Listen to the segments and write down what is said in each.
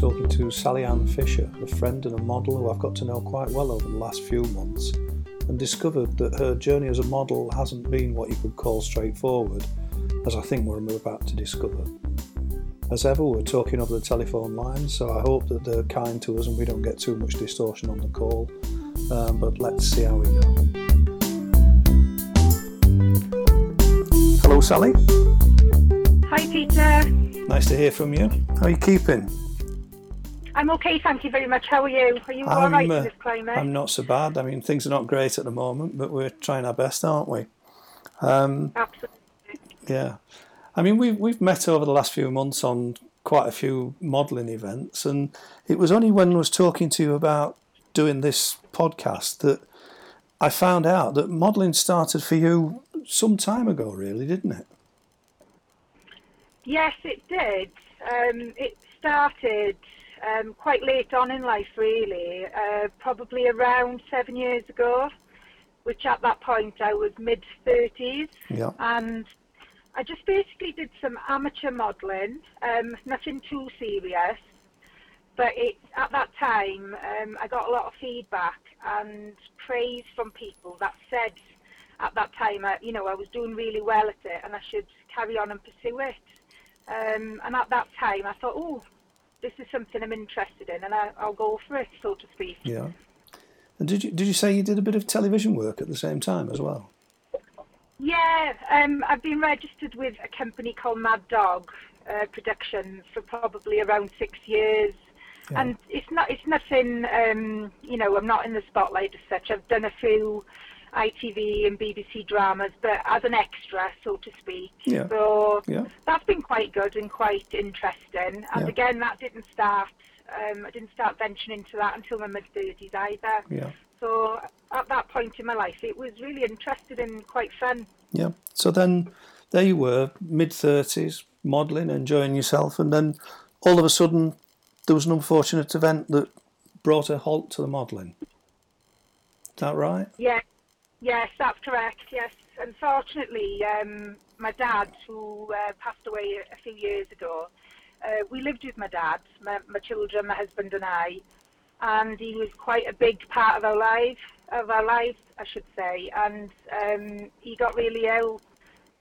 talking to Sally-Ann Fisher, a friend and a model who I've got to know quite well over the last few months, and discovered that her journey as a model hasn't been what you could call straightforward, as I think we're about to discover. As ever, we're talking over the telephone lines, so I hope that they're kind to us and we don't get too much distortion on the call, but let's see how we go. Hello, Sally. Hi, Peter. Nice to hear from you. How are you keeping? I'm okay, thank you very much. How are you? Are you all right in this climate? I'm not so bad. I mean, things are not great at the moment, but we're trying our best, aren't we? Absolutely. Yeah. I mean, we've met over the last few months on quite a few modelling events, and it was only when I was talking to you about doing this podcast that I found out that modelling started for you some time ago, really, didn't it? Yes, it did. It started quite late on in life, really, probably around 7 years ago, which at that point I was mid-30s. Yeah. And I just basically did some amateur modelling, nothing too serious, but at that time I got a lot of feedback and praise from people that said at that time, I was doing really well at it and I should carry on and pursue it. And at that time I thought, oh, this is something I'm interested in and I'll go for it, so to speak. Yeah. And did you say you did a bit of television work at the same time as well? Yeah, I've been registered with a company called Mad Dog Productions for probably around 6 years. Yeah. And it's nothing, I'm not in the spotlight as such. I've done a few ITV and BBC dramas, but as an extra, so to speak. Yeah. So yeah, that's been quite good and quite interesting. And yeah, again, that didn't start, I didn't start venturing into that until my mid-30s either. Yeah. So at that point in my life, it was really interesting and quite fun. Yeah. So then there you were, mid-30s, modelling, enjoying yourself. And then all of a sudden, there was an unfortunate event that brought a halt to the modelling. Is that right? Yeah. Yes, that's correct. Yes. Unfortunately, my dad, who passed away a few years ago, we lived with my dad, my children, my husband and I. And he was quite a big part of our lives, I should say. And he got really ill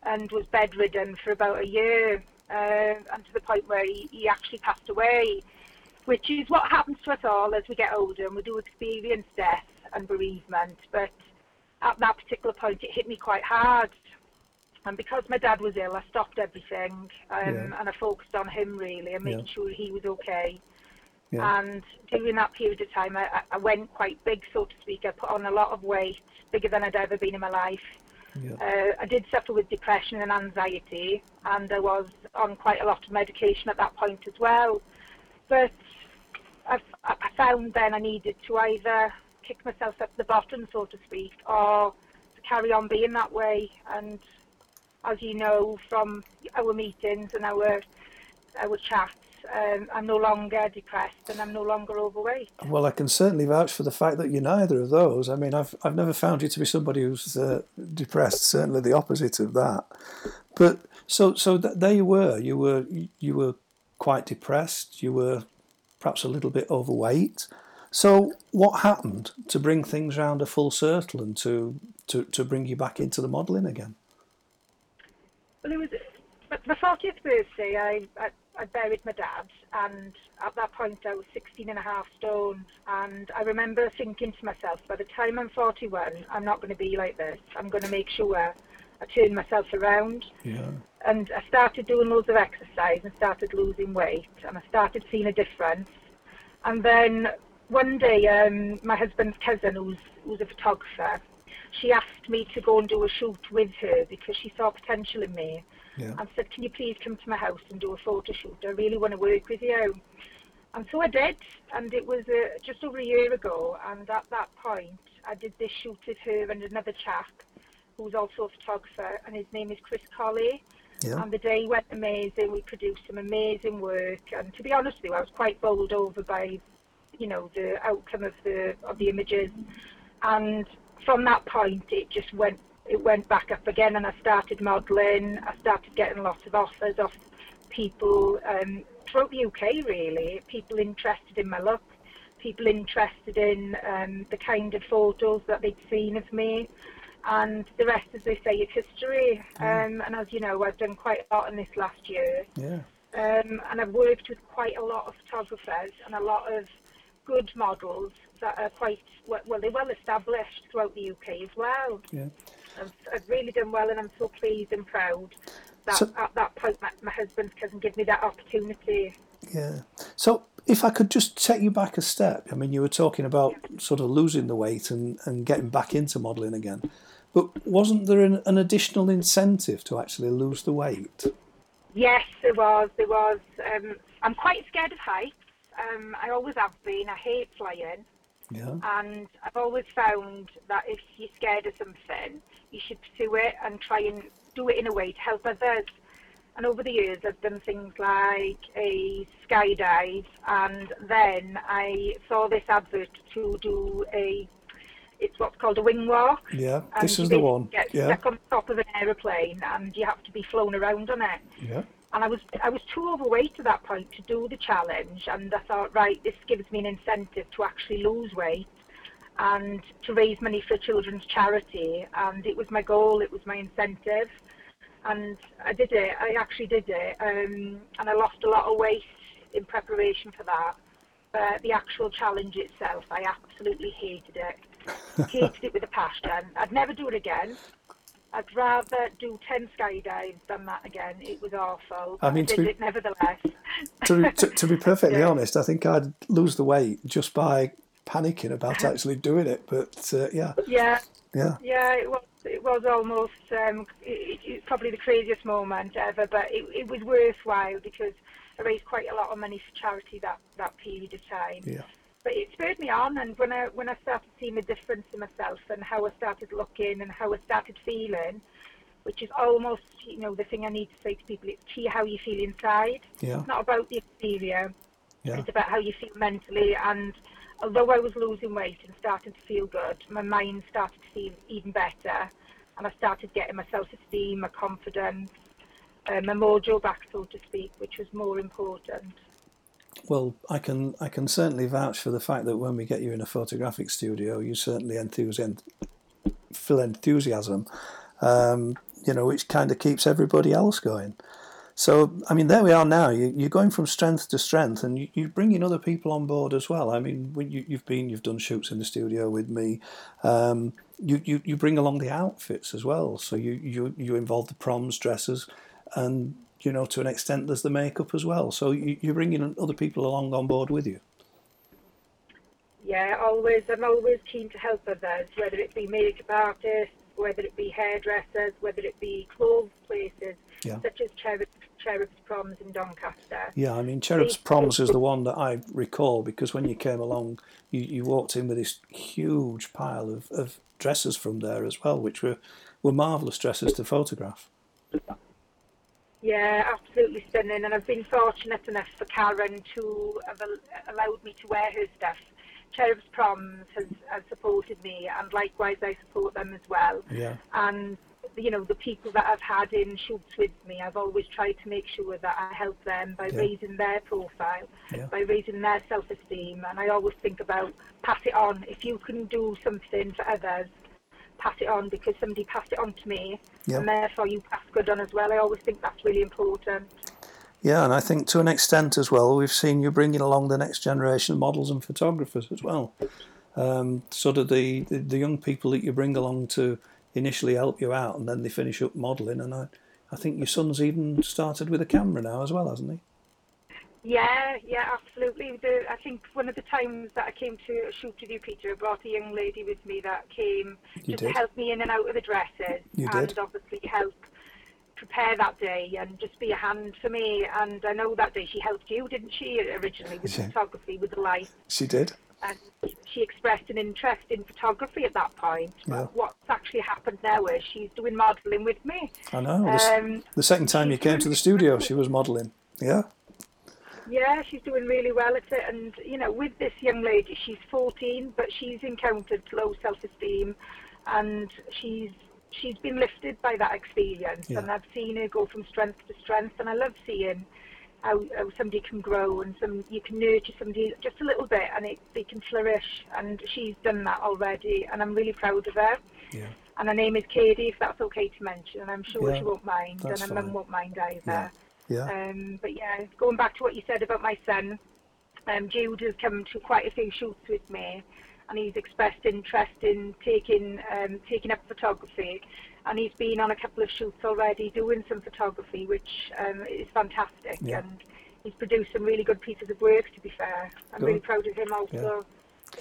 and was bedridden for about a year, and to the point where he actually passed away, which is what happens to us all as we get older and we do experience death and bereavement. But at that particular point, it hit me quite hard. And because my dad was ill, I stopped everything, and I focused on him, really, and making sure he was okay. Yeah. And during that period of time, I went quite big, so to speak. I put on a lot of weight, bigger than I'd ever been in my life. Yeah. I did suffer with depression and anxiety, and I was on quite a lot of medication at that point as well. But I found then I needed to either kick myself up the bottom, so to speak, or to carry on being that way. And as you know from our meetings and our chats, I'm no longer depressed and I'm no longer overweight. Well, I can certainly vouch for the fact that you're neither of those. I mean, I've never found you to be somebody who's depressed, certainly the opposite of that. But so there you were. You were quite depressed. You were perhaps a little bit overweight. So what happened to bring things round a full circle and to bring you back into the modelling again? Well, it was my 40th birthday. I buried my dad, and at that point I was 16 and a half stone, and I remember thinking to myself, by the time I'm 41, I'm not going to be like this. I'm going to make sure I turn myself around. Yeah. And I started doing loads of exercise and started losing weight, and I started seeing a difference. And then one day my husband's cousin, who's a photographer, she asked me to go and do a shoot with her because she saw potential in me. Yeah. And said, can you please come to my house and do a photo shoot? I really want to work with you. And so I did, and it was just over a year ago, and at that point I did this shoot with her and another chap who's also a photographer, and his name is Chris Colley. Yeah. And the day went amazing. We produced some amazing work, and to be honest with you, I was quite bowled over by the outcome of the images. And from that point it just went back up again, and I started modelling. I started getting lots of offers off people throughout the UK really, people interested in my look, people interested in the kind of photos that they'd seen of me, and the rest, as they say, is history. And as you know, I've done quite a lot in this last year. Yeah. And I've worked with quite a lot of photographers and a lot of good models that are quite, well, they're well established throughout the UK as well. Yeah. I've really done well, and I'm so pleased and proud that at that point my husband can give me that opportunity. Yeah. So if I could just take you back a step, I mean, you were talking about sort of losing the weight and getting back into modelling again, but wasn't there an additional incentive to actually lose the weight? Yes, there was. There was. I'm quite scared of heights. I always have been. I hate flying. Yeah. And I've always found that if you're scared of something, you should pursue it and try and do it in a way to help others. And over the years, I've done things like a skydive, and then I saw this advert to do it's what's called a wing walk. Yeah, this is the one. Get stuck on top of an aeroplane, and you have to be flown around on it. Yeah. And I was too overweight at that point to do the challenge, and I thought, right, this gives me an incentive to actually lose weight and to raise money for children's charity. And it was my goal, it was my incentive. And I did it, I actually did it, and I lost a lot of weight in preparation for that, but the actual challenge itself, I absolutely hated it, hated it with a passion. I'd never do it again. I'd rather do 10 skydives than that again. It was awful, I mean, I did it nevertheless. To be perfectly honest, I think I'd lose the weight just by panicking about actually doing it, but yeah, it was almost it's probably the craziest moment ever, but it was worthwhile because I raised quite a lot of money for charity that period of time. Yeah. But it spurred me on, and when I started seeing the difference in myself and how I started looking and how I started feeling, which is almost, you know, the thing I need to say to people, it's key how you feel inside. Yeah. It's not about the exterior. Yeah. It's about how you feel mentally, and although I was losing weight and starting to feel good, my mind started to feel even better, and I started getting my self-esteem, my confidence, my mojo back, so to speak, which was more important. Well, I can certainly vouch for the fact that when we get you in a photographic studio, you certainly feel enthusiasm, you know, which kind of keeps everybody else going. So, I mean, there we are now. You're going from strength to strength, and you're bringing other people on board as well. I mean, you've done shoots in the studio with me. You bring along the outfits as well. So you involve the proms, dresses, and, you know, to an extent, there's the makeup as well. So you're bringing other people along on board with you. Yeah, always. I'm always keen to help others, whether it be makeup artists, whether it be hairdressers, whether it be clothes places, such as Cherub's Proms in Doncaster. Yeah, I mean, Cherub's Proms is the one that I recall, because when you came along, you walked in with this huge pile of dresses from there as well, which were marvellous dresses to photograph. Yeah, absolutely stunning. And I've been fortunate enough for Karen to have allowed me to wear her stuff. Cherub's Proms has supported me, and likewise I support them as well. Yeah. And you know, the people that I've had in shoots with me, I've always tried to make sure that I help them by raising their profile, by raising their self-esteem. And I always think about pass it on. If you can do something for others, pass it on, because somebody passed it on to me, and therefore you pass good on as well. I always think that's really important. Yeah, and I think to an extent as well, we've seen you bringing along the next generation of models and photographers as well. Sort of the young people that you bring along to initially help you out, and then they finish up modelling. And I think your son's even started with a camera now as well, hasn't he? Yeah, absolutely. I think one of the times that I came to a shoot with you, Peter, I brought a young lady with me that came to help me in and out of the dresses. And obviously help prepare that day and just be a hand for me. And I know that day she helped you, didn't she, originally with photography, with the light? She did. And she expressed an interest in photography at that point. Yeah. But what's actually happened now is she's doing modelling with me. I know. The second time you came to the studio, she was modelling. Yeah. Yeah, she's doing really well at it. And, you know, with this young lady, she's 14, but she's encountered low self-esteem, and she's she's been lifted by that experience, yeah. And I've seen her go from strength to strength, and I love seeing how somebody can grow, and you can nurture somebody just a little bit and they can flourish, and she's done that already, and I'm really proud of her. Yeah. And her name is Katie, if that's okay to mention, and I'm sure yeah, she won't mind, and her mum won't mind either. Yeah. Yeah. But yeah, going back to what you said about my son, Jude has come to quite a few shoots with me, and he's expressed interest in taking up photography, and he's been on a couple of shoots already doing some photography, which is fantastic, yeah. And he's produced some really good pieces of work, to be fair. I'm really proud of him also. Yeah.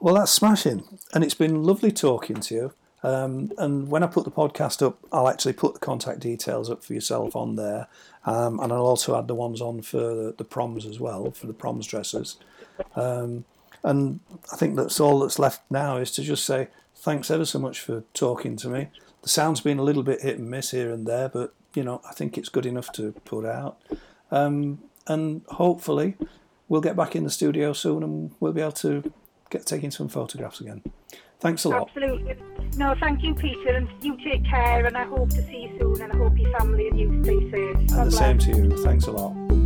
Well, that's smashing, and it's been lovely talking to you. And when I put the podcast up, I'll actually put the contact details up for yourself on there, and I'll also add the ones on for the proms as well, for the proms dressers. And I think that's all that's left now is to just say thanks ever so much for talking to me. The sound's been a little bit hit and miss here and there, but you know, I think it's good enough to put out. And hopefully we'll get back in the studio soon and we'll be able to get taking some photographs again. Thanks a lot. Absolutely. No, thank you, Peter, and you take care, and I hope to see you soon, and I hope your family and you stay safe. And the same to you. Thanks a lot.